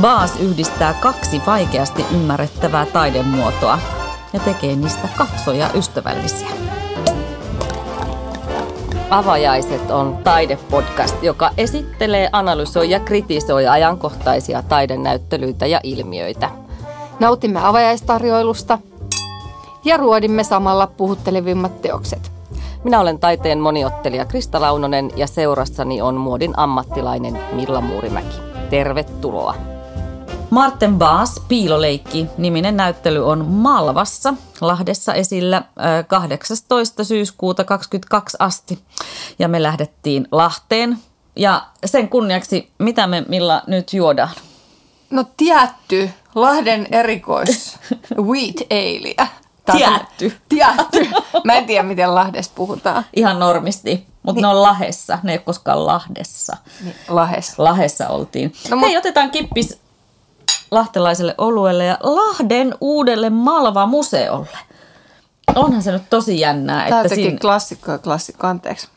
Baas yhdistää kaksi vaikeasti ymmärrettävää taidemuotoa ja tekee niistä katsoja ystävällisiä. Avajaiset on taidepodcast, joka esittelee, analysoi ja kritisoi ajankohtaisia taidenäyttelyitä ja ilmiöitä. Nautimme avajaistarjoilusta ja ruodimme samalla puhuttelevimmat teokset. Minä olen taiteen moniottelija Krista Launonen ja seurassani on muodin ammattilainen Milla Muurimäki. Tervetuloa! Maarten Baas Piiloleikki-niminen näyttely on Malvassa, Lahdessa esillä 18. syyskuuta 2022 asti. Ja me lähdettiin Lahteen. Ja sen kunniaksi, mitä me Milla nyt juodaan? No tietty, Lahden erikois wheat aleä. Tietty. Mä en tiedä, miten Lahdessa puhutaan. Ihan normisti. Mutta ne on Lahessa, ne ei ole koskaan Lahdessa. Niin, Lahessa oltiin. No, hei, otetaan kippis lahtelaiselle oluelle ja Lahden uudelle Malva-museolle. Onhan se nyt tosi jännää. Tämä on jotenkin siinä... klassikko, anteeksi.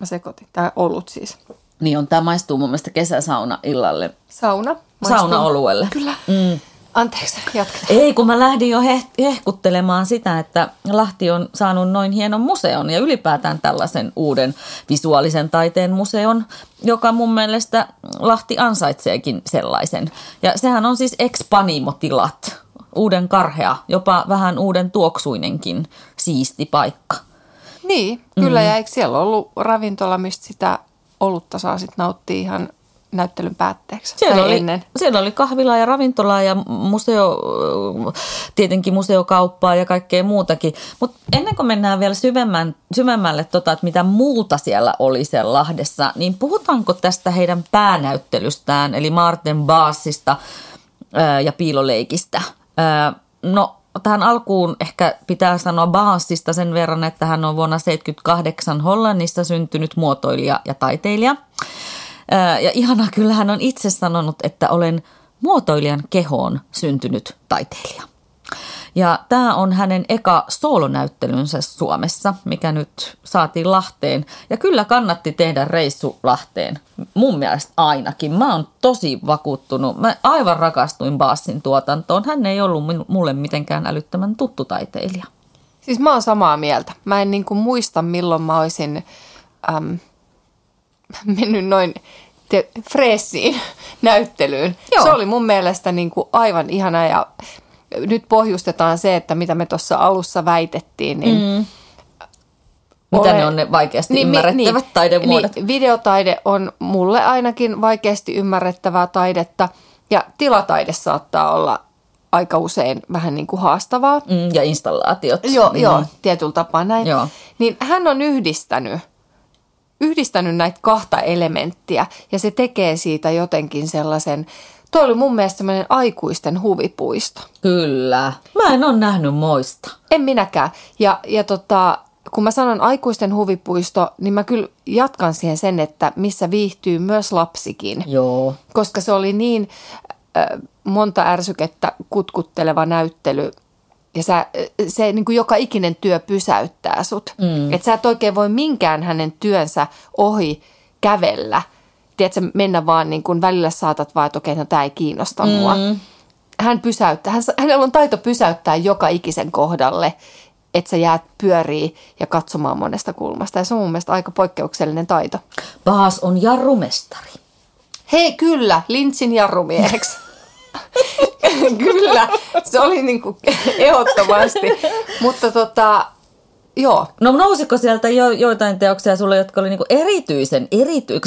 Mä sekoitin. Tämä olut siis. Niin on, tämä maistuu mun mielestä kesäsauna illalle. Sauna? Maistuu. Saunaoluelle. Kyllä. Mm. Anteeksi, jatketaan. Ei, kun mä lähdin jo hehkuttelemaan sitä, että Lahti on saanut noin hienon museon ja ylipäätään tällaisen uuden visuaalisen taiteen museon, joka mun mielestä Lahti ansaitseekin sellaisen. Ja sehän on siis ex-panimotilat, uuden karhea, jopa vähän uuden tuoksuinenkin siisti paikka. Niin, kyllä ja eikö siellä ollut ravintola, mistä sitä olutta saa sitten nauttia ihan... näyttelyn päätteeksi. Siellä oli kahvilaa ja ravintolaa ja museo, tietenkin museokauppaa ja kaikkea muutakin. Mutta ennen kuin mennään vielä syvemmälle, että mitä muuta siellä oli siellä Lahdessa, niin puhutaanko tästä heidän päänäyttelystään, eli Maarten Baasista ja piiloleikistä? No, tähän alkuun ehkä pitää sanoa Baasista sen verran, että hän on vuonna 1978 Hollannissa syntynyt muotoilija ja taiteilija. Ja ihanaa, kyllä hän on itse sanonut, että olen muotoilijan kehoon syntynyt taiteilija. Ja tämä on hänen eka soolonäyttelynsä Suomessa, mikä nyt saatiin Lahteen. Ja kyllä kannatti tehdä reissu Lahteen, mun mielestä ainakin. Mä oon tosi vakuuttunut. Mä aivan rakastuin Baasin tuotantoon. Hän ei ollut mulle mitenkään älyttömän tuttu taiteilija. Siis mä oon samaa mieltä. Mä en niinku muista, milloin mä olisin... mennyt noin freessiin näyttelyyn. Joo. Se oli mun mielestä niin kuin aivan ihanaa ja nyt pohjustetaan se, että mitä me tuossa alussa väitettiin. Niin mitä ne on ne vaikeasti ymmärrettävät taidemuodot? Niin, videotaide on mulle ainakin vaikeasti ymmärrettävää taidetta ja tilataide saattaa olla aika usein vähän niin kuin haastavaa. Ja installaatiot. Joo, tietyllä tapaa näin. Joo. Niin hän on yhdistänyt näitä kahta elementtiä ja se tekee siitä jotenkin sellaisen, tuo oli mun mielestä semmoinen aikuisten huvipuisto. Kyllä. Mä en ole nähnyt moista. En minäkään. Ja kun mä sanon aikuisten huvipuisto, niin mä kyllä jatkan siihen sen, että missä viihtyy myös lapsikin. Joo. Koska se oli niin monta ärsykettä kutkutteleva näyttely. Ja se niin kuin joka ikinen työ pysäyttää sut. Että sä et oikein voi minkään hänen työnsä ohi kävellä. Tiedätkö, mennä vaan niin kuin välillä saatat vaan, että okei, no tää ei kiinnosta mua. Hän pysäyttää. Hänellä on taito pysäyttää joka ikisen kohdalle, että sä jäät pyörii ja katsomaan monesta kulmasta. Ja se on mun mielestä aika poikkeuksellinen taito. Baas on jarrumestari. Hei, kyllä, Lintsin jarrumieheksi. Kyllä, se oli niin kuin ehdottomasti, mutta joo. No nousiko sieltä joitain teoksia sulle, jotka oli niin kuin erityisen,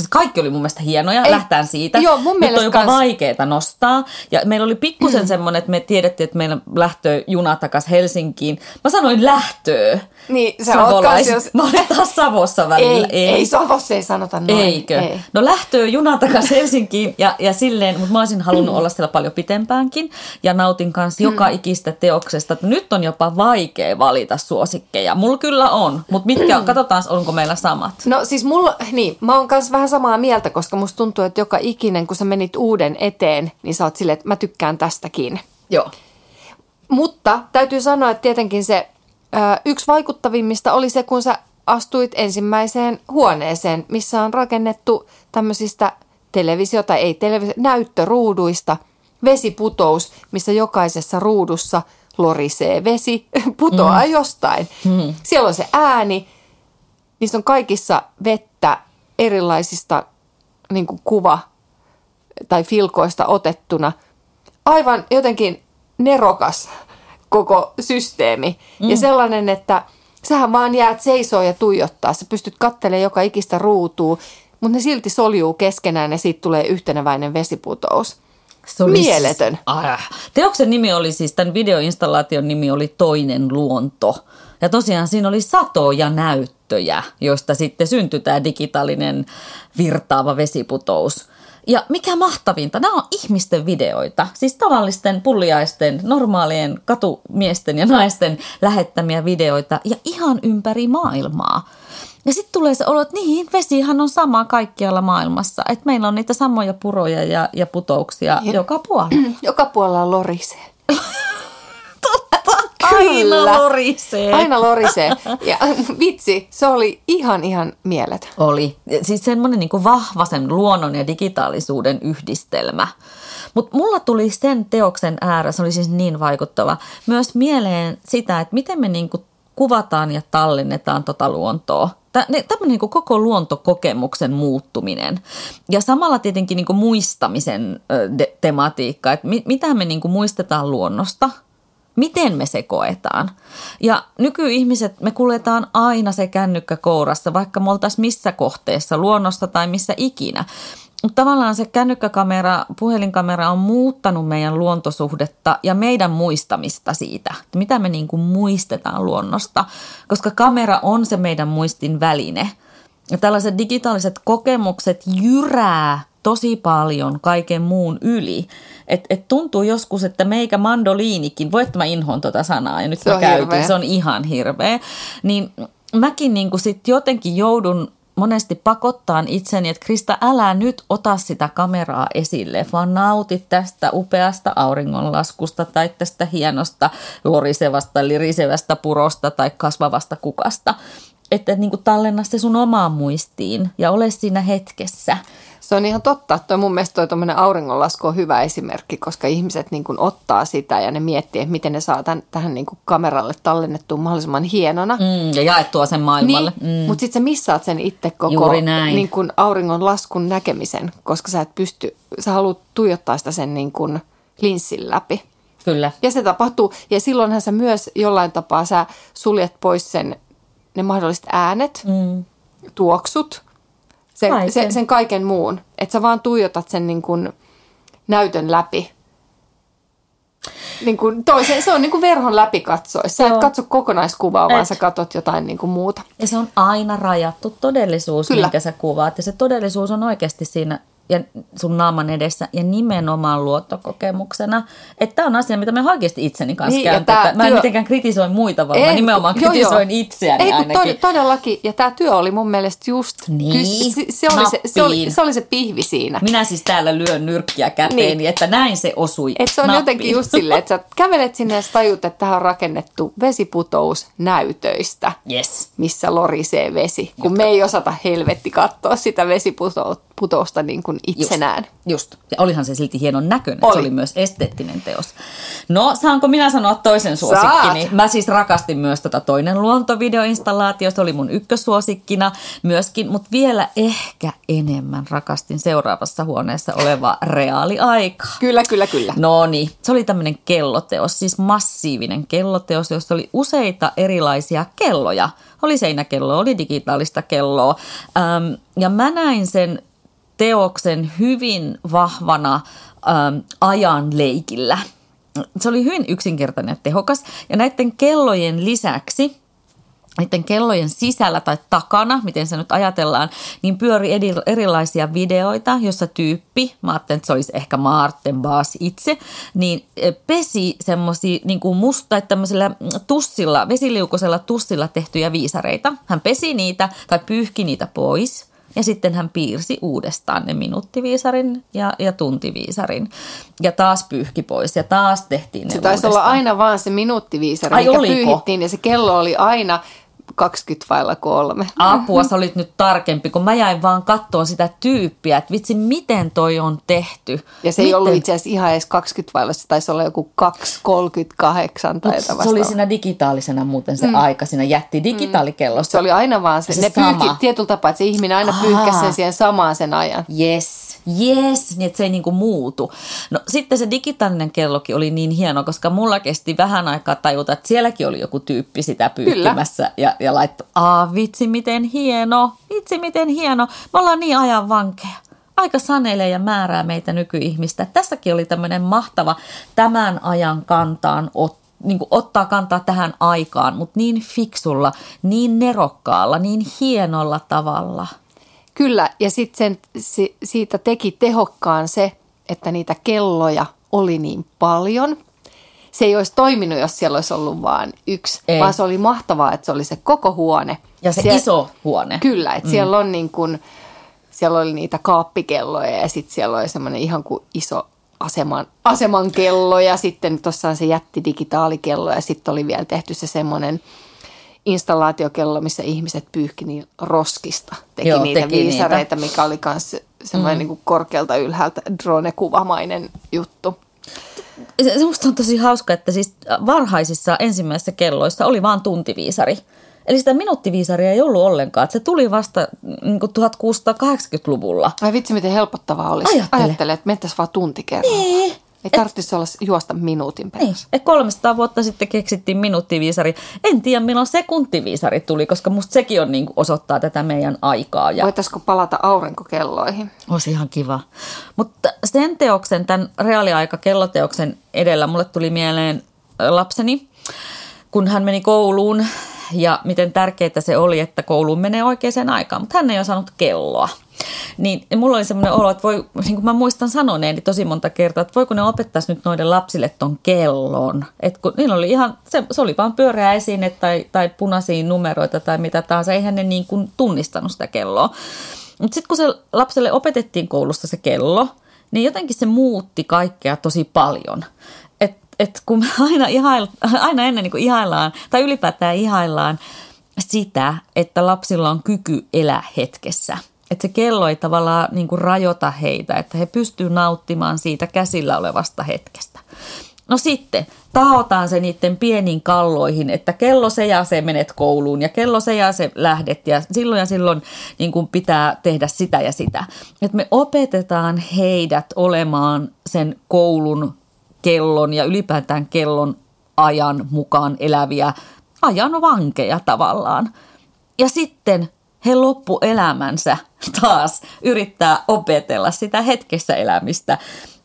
kaikki oli mun mielestä hienoja, lähtään siitä. Joo, mun mielestä nyt on jopa vaikeeta nostaa ja meillä oli pikkusen semmoinen, että me tiedettiin, että meillä lähtöä juna takas Helsinkiin. Mä sanoin lähtöä. Niin, sä oot kanssa jos... Mä olin taas Savossa välillä. Ei Savossa ei sanota noin. Eikö? Ei. No lähtöä juna takas Helsinkiin ja silleen, mutta mä olisin halunnut olla siellä paljon pitempäänkin ja nautin kanssa joka ikistä teoksesta. Nyt on jopa vaikea valita suosikkeja. Mulla kyllä on, mutta mitkä, katsotaan, onko meillä samat. No siis mä oon kanssa vähän samaa mieltä, koska musta tuntuu, että joka ikinen, kun sä menit uuden eteen, niin sä oot silleen, että mä tykkään tästäkin. Joo. Mutta täytyy sanoa, että tietenkin se yksi vaikuttavimmista oli se, kun sä astuit ensimmäiseen huoneeseen, missä on rakennettu tämmöisistä televisio- tai ei-televisio-näyttöruuduista vesiputous, missä jokaisessa ruudussa lorisee vesi, putoaa jostain. Mm. Siellä on se ääni, niissä on kaikissa vettä erilaisista niin kuin kuva- tai filkoista otettuna. Aivan jotenkin nerokas koko systeemi. Ja sellainen, että sähän vaan jäät seisoo ja tuijottaa. Sä pystyt katselemaan joka ikistä ruutuu, mutta ne silti soljuu keskenään ja siitä tulee yhtenäväinen vesiputous. Se oli mieletön. Teoksen nimi oli siis, tämän videoinstallaation nimi oli Toinen luonto. Ja tosiaan siinä oli satoja näyttöjä, joista sitten syntyi tämä digitaalinen virtaava vesiputous. Ja mikä mahtavinta, nämä on ihmisten videoita, siis tavallisten pulliaisten, normaalien katumiesten ja naisten lähettämiä videoita ja ihan ympäri maailmaa. Ja sitten tulee se olo, että niin, vesihan on sama kaikkialla maailmassa, että meillä on niitä samoja puroja ja putouksia joka puolella. Joka puolella lorisee. Totta, aina lorisee. Aina lorisee. Ja vitsi, se oli ihan mieletön. Oli. Siis semmoinen niin kuin vahva sen luonnon ja digitaalisuuden yhdistelmä. Mutta mulla tuli sen teoksen ääressä, se oli siis niin vaikuttava, myös mieleen sitä, että miten me niin kuin kuvataan ja tallennetaan tota luontoa. Tämä niin kuin koko luontokokemuksen muuttuminen ja samalla tietenkin niin kuin muistamisen tematiikka, että mitä me niin kuin muistetaan luonnosta, miten me se koetaan. Ja nykyihmiset, me kuljetaan aina se kännykkä kourassa, vaikka me oltaisiin missä kohteessa luonnosta tai missä ikinä. Mutta tavallaan se kännykkäkamera, puhelinkamera on muuttanut meidän luontosuhdetta ja meidän muistamista siitä, että mitä me niin kuin muistetaan luonnosta, koska kamera on se meidän muistin väline. Ja tällaiset digitaaliset kokemukset jyrää tosi paljon kaiken muun yli. Et tuntuu joskus, että meikä mandoliinikin, voit mä inhoon tuota sanaa ja nyt se mä käytin, se on ihan hirveä, niin mäkin niin kuin sit jotenkin joudun monesti pakottaan itseni, että Krista, älä nyt ota sitä kameraa esille, vaan nauti tästä upeasta auringonlaskusta tai tästä hienosta lorisevasta, lirisevästä purosta tai kasvavasta kukasta. Että niin kuin tallenna se sun omaan muistiin ja ole siinä hetkessä. Se on ihan totta. Mun mielestä tuommoinen auringonlasku on hyvä esimerkki, koska ihmiset niin kuin ottaa sitä ja ne miettii, että miten ne saa tähän niin kuin kameralle tallennettuun mahdollisimman hienona. Ja jaettua sen maailmalle. Niin, mutta sitten sä missaat sen itse koko niin kuin auringonlaskun näkemisen, koska sä et pysty, sä haluat tuijottaa sitä sen niin kuin linssin läpi. Kyllä. Ja se tapahtuu. Ja silloinhan sä myös jollain tapaa sä suljet pois sen, ne mahdolliset äänet, tuoksut. Sen kaiken muun, että sä vaan tuijotat sen niin kuin näytön läpi. Niin kuin se on niin kuin verhon läpi katsoessa. Sä et katso kokonaiskuvaa, vaan sä katot jotain niin kuin muuta. Ja se on aina rajattu todellisuus, minkä sä kuvaat. Ja se todellisuus on oikeasti siinä ja sun naaman edessä ja nimenomaan luottokokemuksena. Että tämä on asia, mitä me oikeasti itseni kanssa käytetään. Mä en mitenkään kritisoi muita, vaan mä nimenomaan kritisoin itseäni ainakin. Todellakin. Ja tämä työ oli mun mielestä just... Niin, se oli se pihvi siinä. Minä siis täällä lyön nyrkkiä käteeni, että näin se osui. Et se on nappiin. Jotenkin just silleen, että sä kävelet sinne ja tajut, että tähän on rakennettu vesiputous näytöistä, missä lorisee vesi. Kun me ei osata helvetti katsoa sitä vesiputousta niin kuin itsenään. Just. Ja olihan se silti hienon näköinen. Se oli myös esteettinen teos. No, saanko minä sanoa toisen suosikkini? Saat. Mä siis rakastin myös tota Toinen luontovideoinstallaatio. Se oli mun ykkössuosikkina myöskin, mutta vielä ehkä enemmän rakastin Seuraavassa huoneessa olevaa Reaaliaikaa. Kyllä. No niin. Se oli tämmöinen kelloteos, siis massiivinen kelloteos, jossa oli useita erilaisia kelloja. Oli seinäkelloa, oli digitaalista kelloa. Ja mä näin sen teoksen hyvin vahvana ajan leikillä. Se oli hyvin yksinkertainen ja tehokas. Ja näiden kellojen lisäksi, näiden kellojen sisällä tai takana, miten se nyt ajatellaan, niin pyöri erilaisia videoita, jossa tyyppi, mä ajattelin, että se olisi ehkä Maarten Baas itse, niin pesi semmoisia niin kuin musta, tämmöisellä tussilla, vesiliukosella tussilla tehtyjä viisareita. Hän pesi niitä tai pyyhki niitä pois. Ja sitten hän piirsi uudestaan ne minuuttiviisarin ja tuntiviisarin. Ja taas pyyhki pois ja taas tehtiin ne uudestaan. Se taisi olla aina vaan se minuuttiviisari, mikä pyyhittiin ja se kello oli aina 20 vailla 3. Apua, sä olit nyt tarkempi, kun mä jäin vaan katsoa sitä tyyppiä, että vitsi, miten toi on tehty. Ja se ei ollut itse asiassa ihan edes 20 vailla, se taisi olla joku 2:38 tai jotain. Se oli siinä digitaalisena muuten se aika, siinä jätti digitaalikellosta. Se oli aina vaan se ne pyyhki, tietyllä tapaa, että se ihminen aina pyyhkäsi sen siihen samaan sen ajan. Yes, niin että se ei niinku muutu. No sitten se digitaalinen kellokin oli niin hieno, koska mulla kesti vähän aikaa tajuta, että sielläkin oli joku tyyppi sitä pyyhkimässä ja laittoi, vitsi miten hieno, me ollaan niin ajan vankeja. Aika sanelee ja määrää meitä nykyihmistä. Tässäkin oli tämmöinen mahtava tämän ajan kantaan niin kuin ottaa kantaa tähän aikaan, mutta niin fiksulla, niin nerokkaalla, niin hienolla tavalla. Kyllä, ja sitten siitä teki tehokkaan se, että niitä kelloja oli niin paljon. Se ei olisi toiminut, jos siellä olisi ollut vaan yksi, vaan se oli mahtavaa, että se oli se koko huone. Ja se iso huone. Kyllä, että siellä on niin kuin, siellä oli niitä kaappikelloja ja sitten siellä oli semmoinen ihan kuin iso aseman kello ja sitten tuossa on se jätti digitaalikello ja sitten oli vielä tehty se semmoinen installaatiokello, missä ihmiset pyyhki niin roskista. Teki niitä viisareita, mikä oli myös semmoinen niin kuin korkealta ylhäältä drone-kuvamainen juttu. Se musta on tosi hauska, että siis varhaisissa ensimmäisissä kelloissa oli vaan tuntiviisari. Eli sitä minuuttiviisaria ei ollut ollenkaan. Se tuli vasta niin kuin 1680-luvulla. Ai vitsi, miten helpottavaa olisi. Ajattele että mentäisiin vaan tunti kerrallaan. Niin. Ei tarvitsisi olla juosta minuutin perässä. 300 vuotta sitten keksittiin minuuttiviisari. En tiedä, milloin sekuntiviisari tuli, koska musta sekin on, niin kuin osoittaa tätä meidän aikaa. Voitaisiko palata aurinkokelloihin? Olisi ihan kiva. Mutta sen teoksen, tämän reaaliaikakelloteoksen edellä mulle tuli mieleen lapseni, kun hän meni kouluun. Ja miten tärkeää se oli, että kouluun menee oikeaan aikaan, mutta hän ei osannut kelloa. Niin mulla oli semmoinen olo, että voi, niin kuin mä muistan sanoneeni tosi monta kertaa, että voi kun ne opettaisi nyt noiden lapsille ton kellon. Että kun niillä oli ihan, se oli vaan pyöreä esine tai punaisia numeroita tai mitä tahansa, eihän ne niin kuin tunnistanut sitä kelloa. Mutta sitten kun se lapselle opetettiin koulussa se kello, niin jotenkin se muutti kaikkea tosi paljon. Että kun me aina ennen niin kuin ihaillaan tai ylipäätään ihaillaan sitä, että lapsilla on kyky elää hetkessä. Että se kello ei tavallaan niin kuin rajoita heitä, että he pystyvät nauttimaan siitä käsillä olevasta hetkestä. No sitten tahotaan se niiden pieniin kalloihin, että kello se ja se menet kouluun ja kello se ja se lähdet ja silloin niin kuin pitää tehdä sitä ja sitä. Että me opetetaan heidät olemaan sen koulun kellon ja ylipäätään kellon ajan mukaan eläviä ajan vankeja tavallaan. Ja sitten he loppuelämänsä taas yrittää opetella sitä hetkessä elämistä,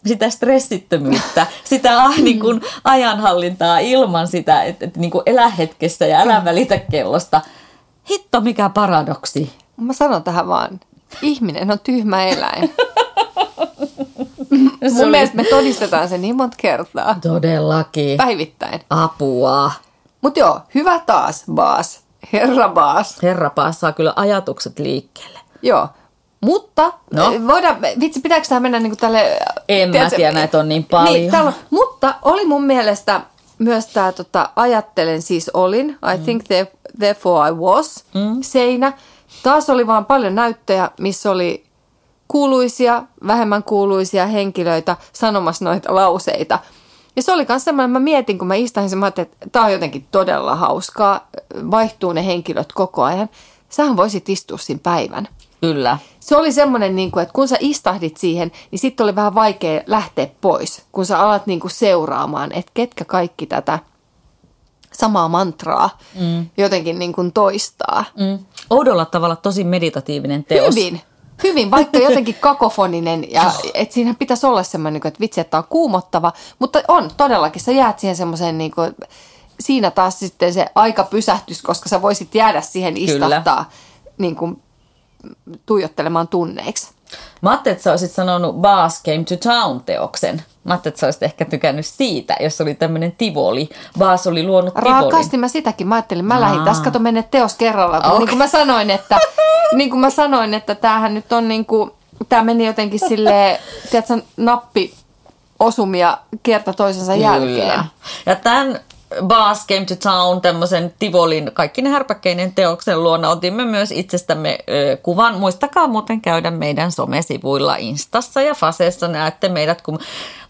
sitä stressittömyyttä, sitä niin kuin ajanhallintaa ilman sitä, että niin kuin elä hetkessä ja älä välitä kellosta. Hitto, mikä paradoksi. Mä sanon tähän vaan, ihminen on tyhmä eläin. Mun mielestä me todistetaan sen niin monta kertaa. Todellakin. Päivittäin. Apua. Mut joo, hyvä taas, Baas. Herra Baas. Herra Baas saa kyllä ajatukset liikkeelle. Joo, mutta voidaan, vitsi, pitääkö tämä mennä niinku tälle... En mä tiedä, näitä on niin paljon. Niin, mutta oli mun mielestä myös tämä ajattelen siis olin, I think therefore I was, seinä. Taas oli vaan paljon näyttöjä, missä oli... kuuluisia, vähemmän kuuluisia henkilöitä sanomassa noita lauseita. Ja se oli myös semmoinen, mä mietin, kun mä istahin sen, mä ajattelin, että tämä on jotenkin todella hauskaa, vaihtuu ne henkilöt koko ajan. Sähän voisit istua siinä päivän. Kyllä. Se oli semmoinen, että kun sä istahdit siihen, niin sitten oli vähän vaikea lähteä pois, kun sä alat seuraamaan, että ketkä kaikki tätä samaa mantraa jotenkin toistaa. Oudolla tavalla tosi meditatiivinen teos. Hyvin, vaikka jotenkin kakofoninen, ja et siinä pitäisi olla semmoinen, että vitsi, että on kuumottava, mutta on todellakin, sä jäät siihen semmoiseen, siinä taas sitten se aika pysähtys, koska sä voisit jäädä siihen istahtaa tuijottelemaan tunneiksi. Mä ajattelin, että sä olisit sanonut Baas Came to Town -teoksen. Mä ajattelin, että sä olisit ehkä tykännyt siitä, jos oli tämmöinen tivoli. Baas oli luonut tivolin. Raakasti mä sitäkin. Mä ajattelin, mä lähdin tässä, kato mennä teos kerrallaan. Okay. Niin kuin mä sanoin, että tämähän nyt on tää meni jotenkin silleen, tiedätkö, nappiosumia kerta toisensa jälkeen. Ja tämän Baas Came to Town, tämmöisen Tivolin kaikki ne härpäkkeinen teoksen luona. Otimme myös itsestämme kuvan. Muistakaa muuten käydä meidän somesivuilla Instassa ja Faseessa. Näette meidät, kun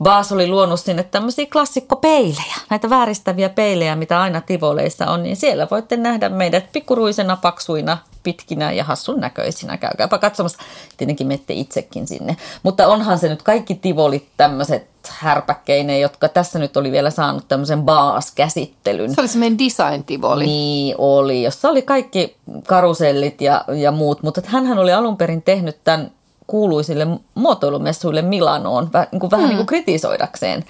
Baas oli luonut sinne tämmöisiä klassikkopeilejä, näitä vääristäviä peilejä, mitä aina Tivoleissa on, niin siellä voitte nähdä meidät pikkuruisena, paksuina, pitkinä ja hassun näköisinä. Käykääpä katsomassa. Tietenkin menette itsekin sinne. Mutta onhan se nyt kaikki Tivolit tämmöiset härpäkkeineen, jotka tässä nyt oli vielä saanut tämmöisen Baas-käsittelyn. Se oli semmoinen design-Tivoli. Niin oli, jossa oli kaikki karusellit ja muut. Mutta hänhän oli alun perin tehnyt tämän kuuluisille muotoilumessuille Milanoon, vähän niin kuin kritisoidakseen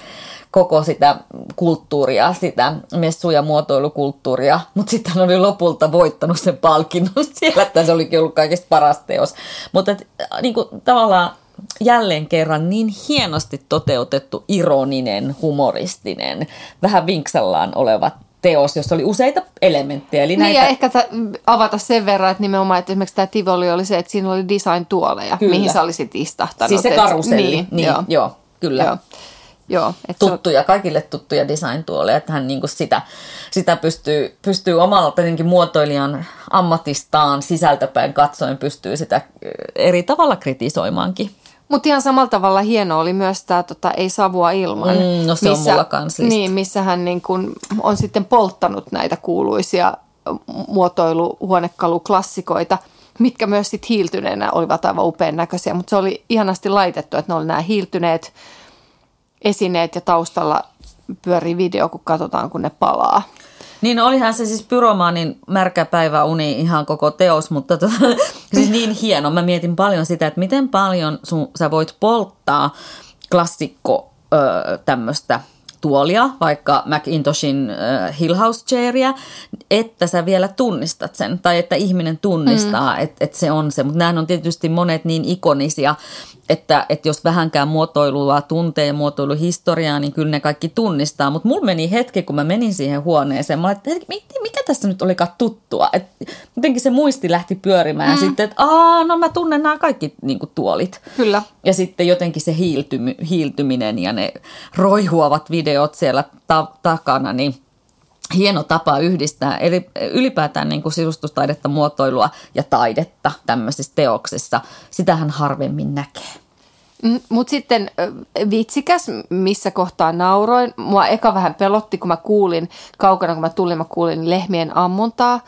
koko sitä kulttuuria, sitä messu- ja muotoilukulttuuria, mutta sitten oli lopulta voittanut sen palkinnon siellä, että se olikin ollut kaikista paras teos. Mutta niin kuin, tavallaan jälleen kerran niin hienosti toteutettu, ironinen, humoristinen, vähän vinksellaan oleva teos, jossa oli useita elementtejä. Eli näitä... Niin ja ehkä avata sen verran, että nimenomaan, että esimerkiksi tämä Tivoli oli se, että siinä oli design-tuoleja, kyllä, mihin sä olisit istahtanut. Siis se karuselli, niin joo, kyllä. Joo, tuttuja, kaikille tuttuja design-tuoleja, että hän niin kuin sitä pystyy omalta muotoilijan ammatistaan sisältäpäin katsoen pystyy sitä eri tavalla kritisoimaankin. Mutta ihan samalla tavalla hieno oli myös tämä Ei savua ilman. No se on mulla kans lista. Niin, missä hän niin kuin on sitten polttanut näitä kuuluisia muotoiluhuonekaluklassikoita, mitkä myös sitten hiiltyneenä olivat aivan upean näköisiä, mutta se oli ihanasti laitettu, että ne oli nämä hiiltyneet esineet ja taustalla pyörii video, kun katsotaan, kun ne palaa. Niin olihan se siis pyromaanin märkä päiväuni ihan koko teos, mutta siis niin hieno. Mä mietin paljon sitä, että miten paljon sä voit polttaa klassikko tämmöistä tuolia, vaikka McIntoshin Hill House Chairia, että sä vielä tunnistat sen tai että ihminen tunnistaa, että se on se. Mutta nämä on tietysti monet niin ikonisia, että jos vähänkään muotoilua tuntee, muotoiluhistoriaa, niin kyllä ne kaikki tunnistaa. Mutta mulla meni hetki, kun mä menin siihen huoneeseen, mä olin, että mikä tässä nyt olikaan tuttua? Et jotenkin se muisti lähti pyörimään ja sitten, että no mä tunnen nämä kaikki niin kuin tuolit. Kyllä. Ja sitten jotenkin se hiiltyminen ja ne roihuavat videot siellä takana, niin hieno tapa yhdistää eli ylipäätään niin kuin sisustustaidetta, muotoilua ja taidetta tämmöisissä teoksissa. Sitähän harvemmin näkee. Mutta sitten vitsikäs, missä kohtaa nauroin. Mua eka vähän pelotti, kun mä kuulin, kaukana kun mä tulin, mä kuulin lehmien ammuntaa.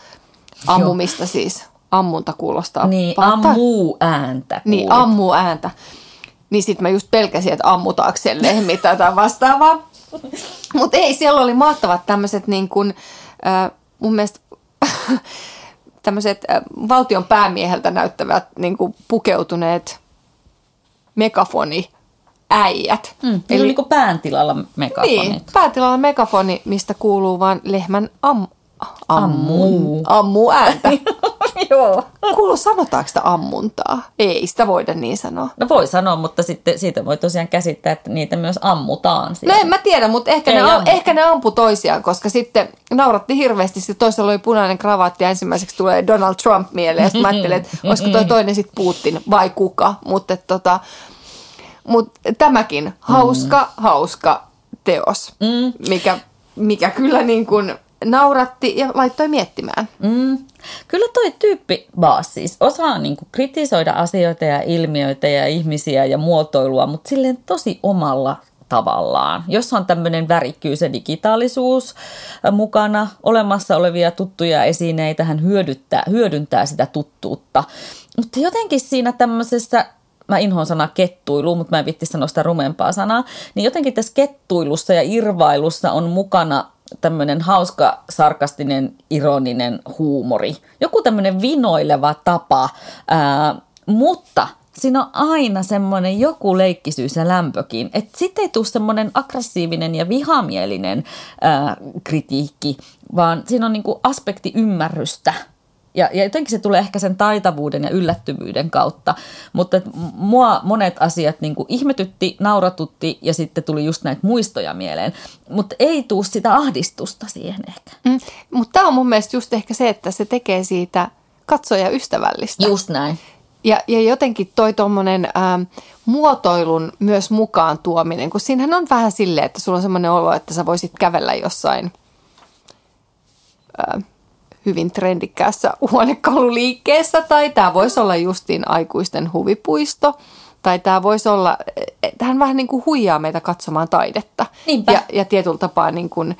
Ammumista joo, siis. Ammunta kuulostaa. Niin, ammuu ääntä. Niin, ammuu ääntä. Niin sit mä just pelkäsin, että ammutaanko sen lehmiä tai vastaavaa. Mutta ei, siellä oli mahtavat tämmöiset niin kuin, mun mielestä tämmöiset valtion päämieheltä näyttävät niin kuin pukeutuneet megafoniäijät. Eli niin kuin pääntilalla megafonit. Niin, päätilalla megafoni, mistä kuuluu vaan lehmän ammuu ääntä. Joo. Kuuluu, sanotaanko sitä ammuntaa? Ei sitä voida niin sanoa. No voi sanoa, mutta sitten siitä voi tosiaan käsittää, että niitä myös ammutaan. Siellä. No en mä tiedä, mutta ehkä ne ampu toisiaan, koska sitten nauratti hirveästi. Sitten toisella oli punainen kravaatti ja ensimmäiseksi tulee Donald Trump mieleen. Sitten mä ajattelin, että olisiko toi toinen sitten Putin vai kuka. Mutta tämäkin hauska teos, mikä kyllä niin kuin... nauratti ja laittoi miettimään. Kyllä toi tyyppi Baas siis osaa niinku kritisoida asioita ja ilmiöitä ja ihmisiä ja muotoilua, mutta silleen tosi omalla tavallaan. Jos on tämmöinen värikkyys ja digitaalisuus mukana, olemassa olevia tuttuja esineitä, hän hyödyntää sitä tuttuutta. Mutta jotenkin siinä tämmöisessä, mä inhoan sanaa kettuilu, mutta mä en viitti sanoa sitä rumempaa sanaa, niin jotenkin tässä kettuilussa ja irvailussa on mukana tämmöinen hauska, sarkastinen, ironinen huumori. Joku tämmöinen vinoileva tapa, mutta siinä on aina semmoinen joku leikkisyys ja lämpökin. Että sitten ei tule semmoinen aggressiivinen ja vihamielinen kritiikki, vaan siinä on niinku aspekti ymmärrystä. Ja jotenkin se tulee ehkä sen taitavuuden ja yllättyvyyden kautta, mutta mua monet asiat niin kuin ihmetytti, nauratutti ja sitten tuli just näitä muistoja mieleen, mutta ei tule sitä ahdistusta siihen ehkä. Mutta tämä on mun mielestä just ehkä se, että se tekee siitä katsoja ystävällistä. Just näin. Ja jotenkin toi tuommoinen muotoilun myös mukaan tuominen, kun siinähän on vähän silleen, että sulla on semmoinen olo, että sä voisit kävellä jossain hyvin trendikkäässä huonekaluliikkeessä, tai tämä voisi olla justiin aikuisten huvipuisto, tai tämä voisi olla, tähän vähän niin kuin huijaa meitä katsomaan taidetta. Niinpä. Ja tietyllä tapaa niin kuin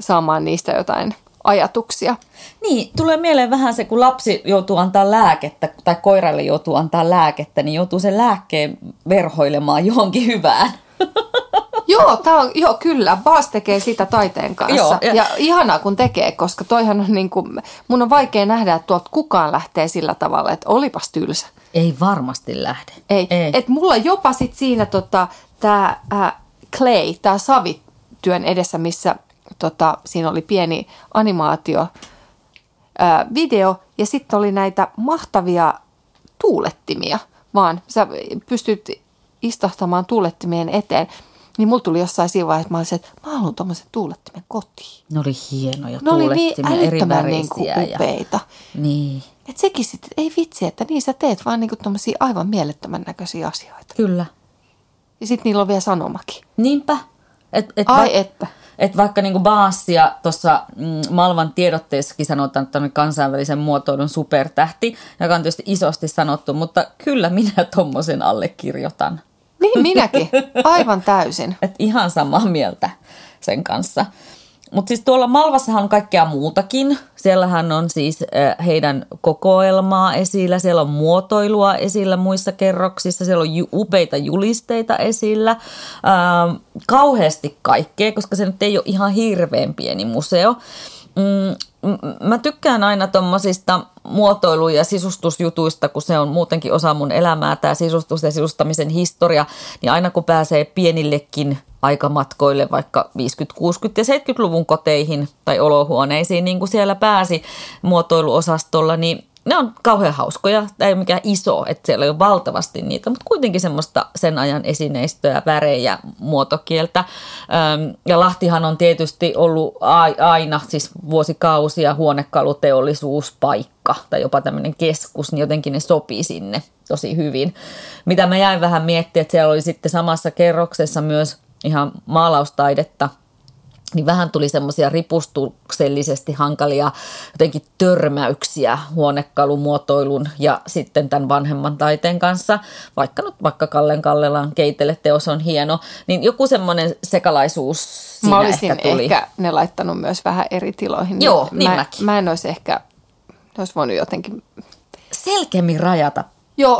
saamaan niistä jotain ajatuksia. Niin, tulee mieleen vähän se, kun lapsi joutuu antaa lääkettä tai koiralle joutuu antaa lääkettä, niin joutuu sen lääkkeen verhoilemaan johonkin hyvään. Joo, kyllä. Baas tekee sitä taiteen kanssa. Joo, ja ihanaa, kun tekee, koska toihan on niin kuin, mun on vaikea nähdä, että tuolta kukaan lähtee sillä tavalla, että olipas tylsä. Ei varmasti lähde. Ei. Et mulla jopa sit siinä tää Clay, tää savityön edessä, missä siinä oli pieni animaatio video ja sitten oli näitä mahtavia tuulettimia, vaan sä pystyt istahtamaan tuulettimien eteen. Niin mulla tuli jossain siinä vaiheessa, että mä olisin, että mä haluan tommoisen tuulettimen kotiin. Ne oli hienoja tuulettimia, eri värisiä. Niin kuin upeita. Ja... Niin. Että sekin sitten, ei vitsi, että niin sä teet vaan niin kuin tommosia aivan mielettömän näköisiä asioita. Kyllä. Ja sitten niillä on vielä sanomakin. Niinpä. Että. Että vaikka niin kuin Baasia tuossa Malvan tiedotteessakin sanotaan, että on kansainvälisen muotoilun supertähti, joka on tietysti isosti sanottu, mutta kyllä minä tommosen allekirjoitan. Niin, minäkin. Aivan täysin. Että ihan samaa mieltä sen kanssa. Mutta siis tuolla Malvassahan on kaikkea muutakin. Siellähän on siis heidän kokoelmaa esillä, siellä on muotoilua esillä muissa kerroksissa, siellä on upeita julisteita esillä. Kauheasti kaikkea, koska se nyt ei ole ihan hirveän pieni museo. Mä tykkään aina tommosista muotoilu- ja sisustusjutuista, kun se on muutenkin osa mun elämää, tämä sisustus ja sisustamisen historia, niin aina kun pääsee pienillekin aikamatkoille vaikka 50-, 60- ja 70-luvun koteihin tai olohuoneisiin, niin kuin siellä pääsi muotoiluosastolla, niin ne on kauhean hauskoja, ei ole mikään iso, että siellä on valtavasti niitä, mutta kuitenkin semmoista sen ajan esineistöä, värejä, muotokieltä. Ja Lahtihan on tietysti ollut aina, siis vuosikausia, huonekaluteollisuuspaikka tai jopa tämmöinen keskus, niin jotenkin ne sopii sinne tosi hyvin. Mitä mä jäin vähän miettimään, että siellä oli sitten samassa kerroksessa myös ihan maalaustaidetta, niin vähän tuli semmoisia ripustuksellisesti hankalia jotenkin törmäyksiä huonekalumuotoilun ja sitten tämän vanhemman taiteen kanssa. Vaikka Kalleen Kallelan keitele teos on hieno, niin joku semmoinen sekalaisuus siinä ehkä tuli. Mä olisin ehkä ne laittanut myös vähän eri tiloihin. Joo, niin mäkin. Mä en olisi ehkä, olisi voinut jotenkin selkeämmin rajata. Joo,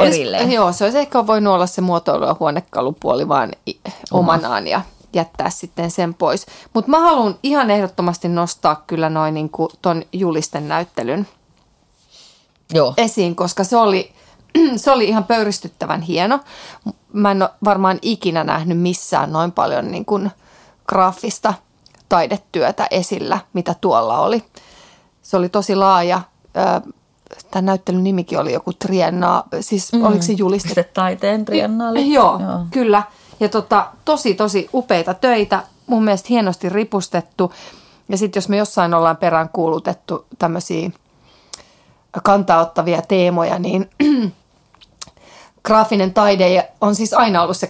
se olisi ehkä voinut olla se muotoilu- ja huonekalupuoli vaan omanaan ja jättää sitten sen pois. Mutta mä haluan ihan ehdottomasti nostaa kyllä noin niin kuin ton julisten näyttelyn esiin, koska se oli ihan pöyristyttävän hieno. Mä en ole varmaan ikinä nähnyt missään noin paljon niin kuin graafista taidetyötä esillä, mitä tuolla oli. Se oli tosi laaja. Tämän näyttelyn nimikin oli joku Triennaa, siis oliko se julistetaiteen Triennaali? Joo, kyllä. Ja tosi, tosi upeita töitä, mun mielestä hienosti ripustettu. Ja sitten jos me jossain ollaan peräänkuulutettu tämmöisiä kantaa ottavia teemoja, niin graafinen taide on siis aina ollut se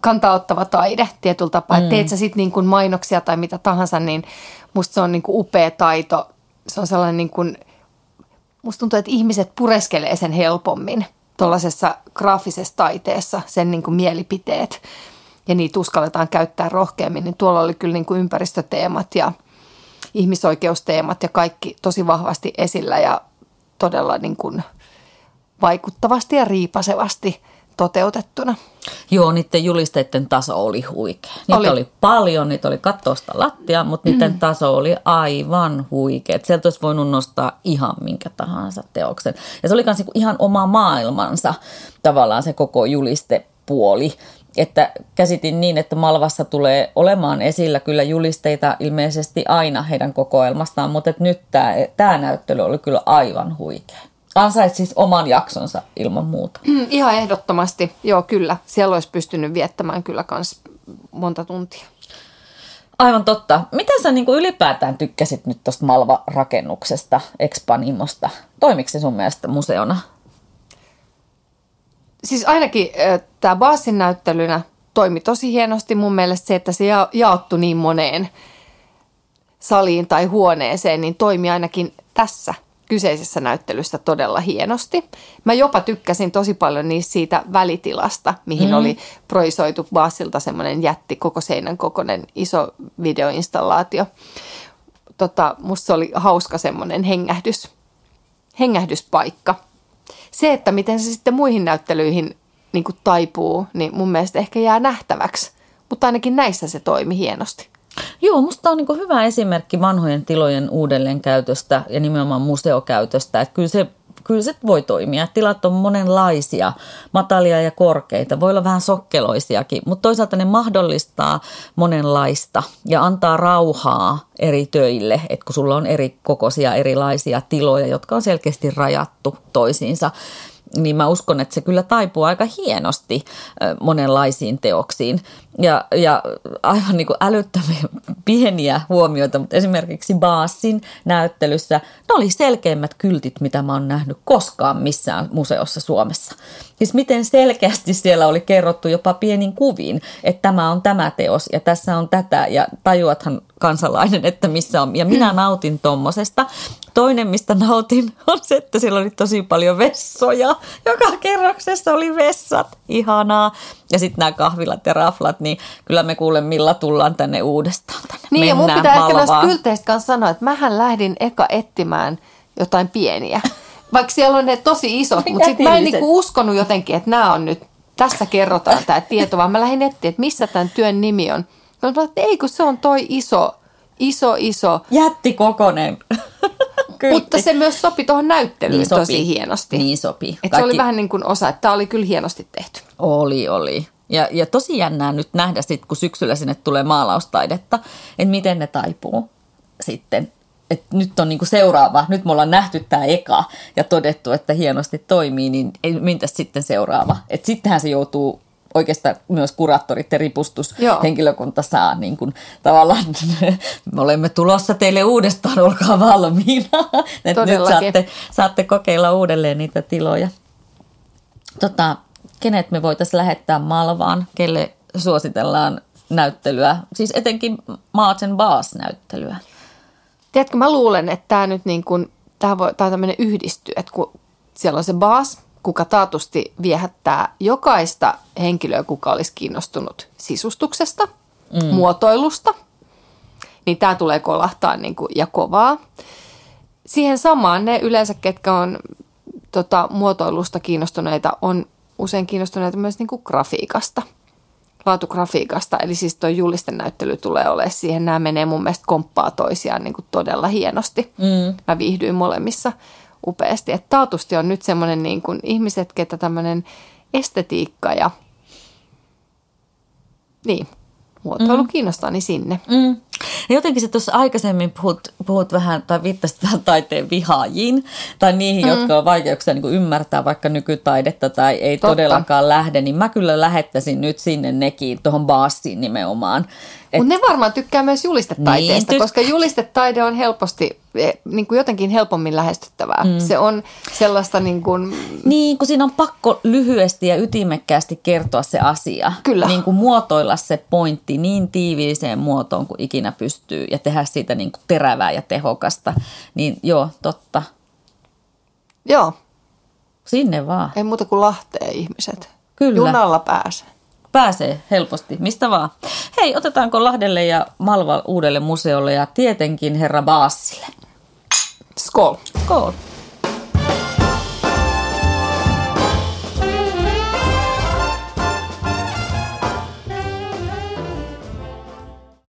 kantaa ottava taide tietyllä tapaa. Teet sä sitten niin kuin mainoksia tai mitä tahansa, niin musta se on niin kuin upea taito. Se on sellainen niin kuin, musta tuntuu, että ihmiset pureskelee sen helpommin tuollaisessa graafisessa taiteessa sen niin kuin mielipiteet ja niitä uskalletaan käyttää rohkeammin, niin tuolla oli kyllä niin kuin ympäristöteemat ja ihmisoikeusteemat ja kaikki tosi vahvasti esillä ja todella niin kuin vaikuttavasti ja riipasevasti toteutettuna. Joo, niiden julisteiden taso oli huikea. Niitä oli paljon, niitä oli kattosta lattia, mutta niiden taso oli aivan huikea. Sieltä olisi voinut nostaa ihan minkä tahansa teoksen. Ja se oli myös ihan oma maailmansa tavallaan se koko julistepuoli. Että käsitin niin, että Malvassa tulee olemaan esillä kyllä julisteita ilmeisesti aina heidän kokoelmastaan, mutta nyt tämä näyttely oli kyllä aivan huikea. Ansait siis oman jaksonsa ilman muuta. Ihan ehdottomasti, joo kyllä. Siellä olisi pystynyt viettämään kyllä kans monta tuntia. Aivan totta. Miten sä niin kuin ylipäätään tykkäsit nyt tuosta Malva-rakennuksesta, Expanimosta? Toimiko se sun mielestä museona? Siis ainakin tämä Baasin näyttelynä toimi tosi hienosti mun mielestä se, että se jaottui niin moneen saliin tai huoneeseen, niin toimi ainakin tässä kyseisessä näyttelyssä todella hienosti. Mä jopa tykkäsin tosi paljon niistä siitä välitilasta, mihin oli projisoitu Baasilta semmoinen jätti koko seinän kokoinen iso videoinstallaatio. Musta se oli hauska semmoinen hengähdyspaikka. Se, että miten se sitten muihin näyttelyihin niin kuin taipuu, niin mun mielestä ehkä jää nähtäväksi. Mutta ainakin näissä se toimi hienosti. Joo, musta on niin kuin hyvä esimerkki vanhojen tilojen uudelleenkäytöstä ja nimenomaan museokäytöstä. Että kyllä se voi toimia. Tilat on monenlaisia, matalia ja korkeita. Voi olla vähän sokkeloisiakin, mutta toisaalta ne mahdollistaa monenlaista ja antaa rauhaa eri töille. Että kun sulla on eri kokoisia erilaisia tiloja, jotka on selkeästi rajattu toisiinsa, niin mä uskon, että se kyllä taipuu aika hienosti monenlaisiin teoksiin. Ja aivan niin kuin älyttömiä pieniä huomioita, mutta esimerkiksi Baasin näyttelyssä ne oli selkeimmät kyltit, mitä mä oon nähnyt koskaan missään museossa Suomessa. Siis miten selkeästi siellä oli kerrottu jopa pienin kuviin, että tämä on tämä teos ja tässä on tätä ja tajuathan kansalainen, että missä on. Ja minä nautin tommosesta. Toinen, mistä nautin, on se, että siellä oli tosi paljon vessoja. Joka kerroksessa oli vessat. Ihanaa. Ja sitten nämä kahvilat ja raflat, niin kyllä me kuule, millä tullaan tänne uudestaan. Tänne niin mennään, ja mun pitää Malvaan. Ehkä noista kylteistä kanssa sanoa, että mähän lähdin eka etsimään jotain pieniä. Vaikka siellä on ne tosi isot, mutta sitten mä en niinku uskonut jotenkin, että nämä on nyt, tässä kerrotaan tämä tieto, vaan mä lähdin etsiä, että missä tämän työn nimi on. Mä sanoin, että ei kun se on toi iso. Jättikokoinen. Mutta se myös sopi tuohon näyttelyyn niin tosi hienosti. Niin sopii. Että se oli vähän niin kuin osa, että tämä oli kyllä hienosti tehty. Oli. Ja tosi jännää nyt nähdä sitten, kun syksyllä sinne tulee maalaustaidetta, että miten ne taipuu sitten. Et nyt on niinku seuraava, nyt me ollaan nähty tämä eka ja todettu, että hienosti toimii, niin mintäs sitten seuraava. Että sittenhän se joutuu, oikeastaan myös kuraattorit ja ripustushenkilökunta saa niin kuin, tavallaan, me olemme tulossa teille uudestaan, olkaa valmiina. Nyt saatte kokeilla uudelleen niitä tiloja. Kenet me voitaisiin lähettää Malvaan, kelle suositellaan näyttelyä, siis etenkin Maarten Baas näyttelyä. Tiedätkö, mä luulen, että tämä nyt niin kuin, tämä tämmöinen yhdistyy, että kun siellä on se Baas, kuka taatusti viehättää jokaista henkilöä, kuka olisi kiinnostunut sisustuksesta, muotoilusta, niin tämä tulee kolahtaa niin kuin, ja kovaa. Siihen samaan ne yleensä, ketkä on muotoilusta kiinnostuneita, on usein kiinnostuneita myös niin kuin grafiikasta. Laatugrafiikasta, eli siis tuo julisten näyttely tulee olemaan siihen. Nämä menee mun mielestä komppaa toisiaan niin kuin todella hienosti. Mä viihdyin molemmissa upeasti. Et taatusti on nyt semmoinen niin kuin ihmiset, ketä tämmöinen estetiikka ja niin, muotoilu kiinnostaa, niin sinne. Ja jotenkin se tuossa aikaisemmin puhut vähän tai viittasit vähän taiteen vihaajiin tai niihin, jotka on vaikeuksia niin kuin ymmärtää vaikka nykytaidetta tai ei todellakaan lähde, niin mä kyllä lähettäisin nyt sinne nekin, tuohon Baasiin nimenomaan. Mutta ne varmaan tykkää myös julistetaiteesta, niin, koska julistetaide on helposti, niin kuin jotenkin helpommin lähestyttävää. Se on sellaista niin kuin... Niin, kun siinä on pakko lyhyesti ja ytimekkäästi kertoa se asia. Kyllä. Niin kuin muotoilla se pointti niin tiiviiseen muotoon kuin ikinä pystyy ja tehdä siitä niin kuin terävää ja tehokasta. Niin joo, totta. Joo. Sinne vaan. Ei muuta kuin Lahteen ihmiset. Kyllä. Junalla pääsee. Pääsee helposti, mistä vaan. Hei, otetaanko Lahdelle ja Malva uudelle museolle ja tietenkin herra Baasille? Skol. Skol.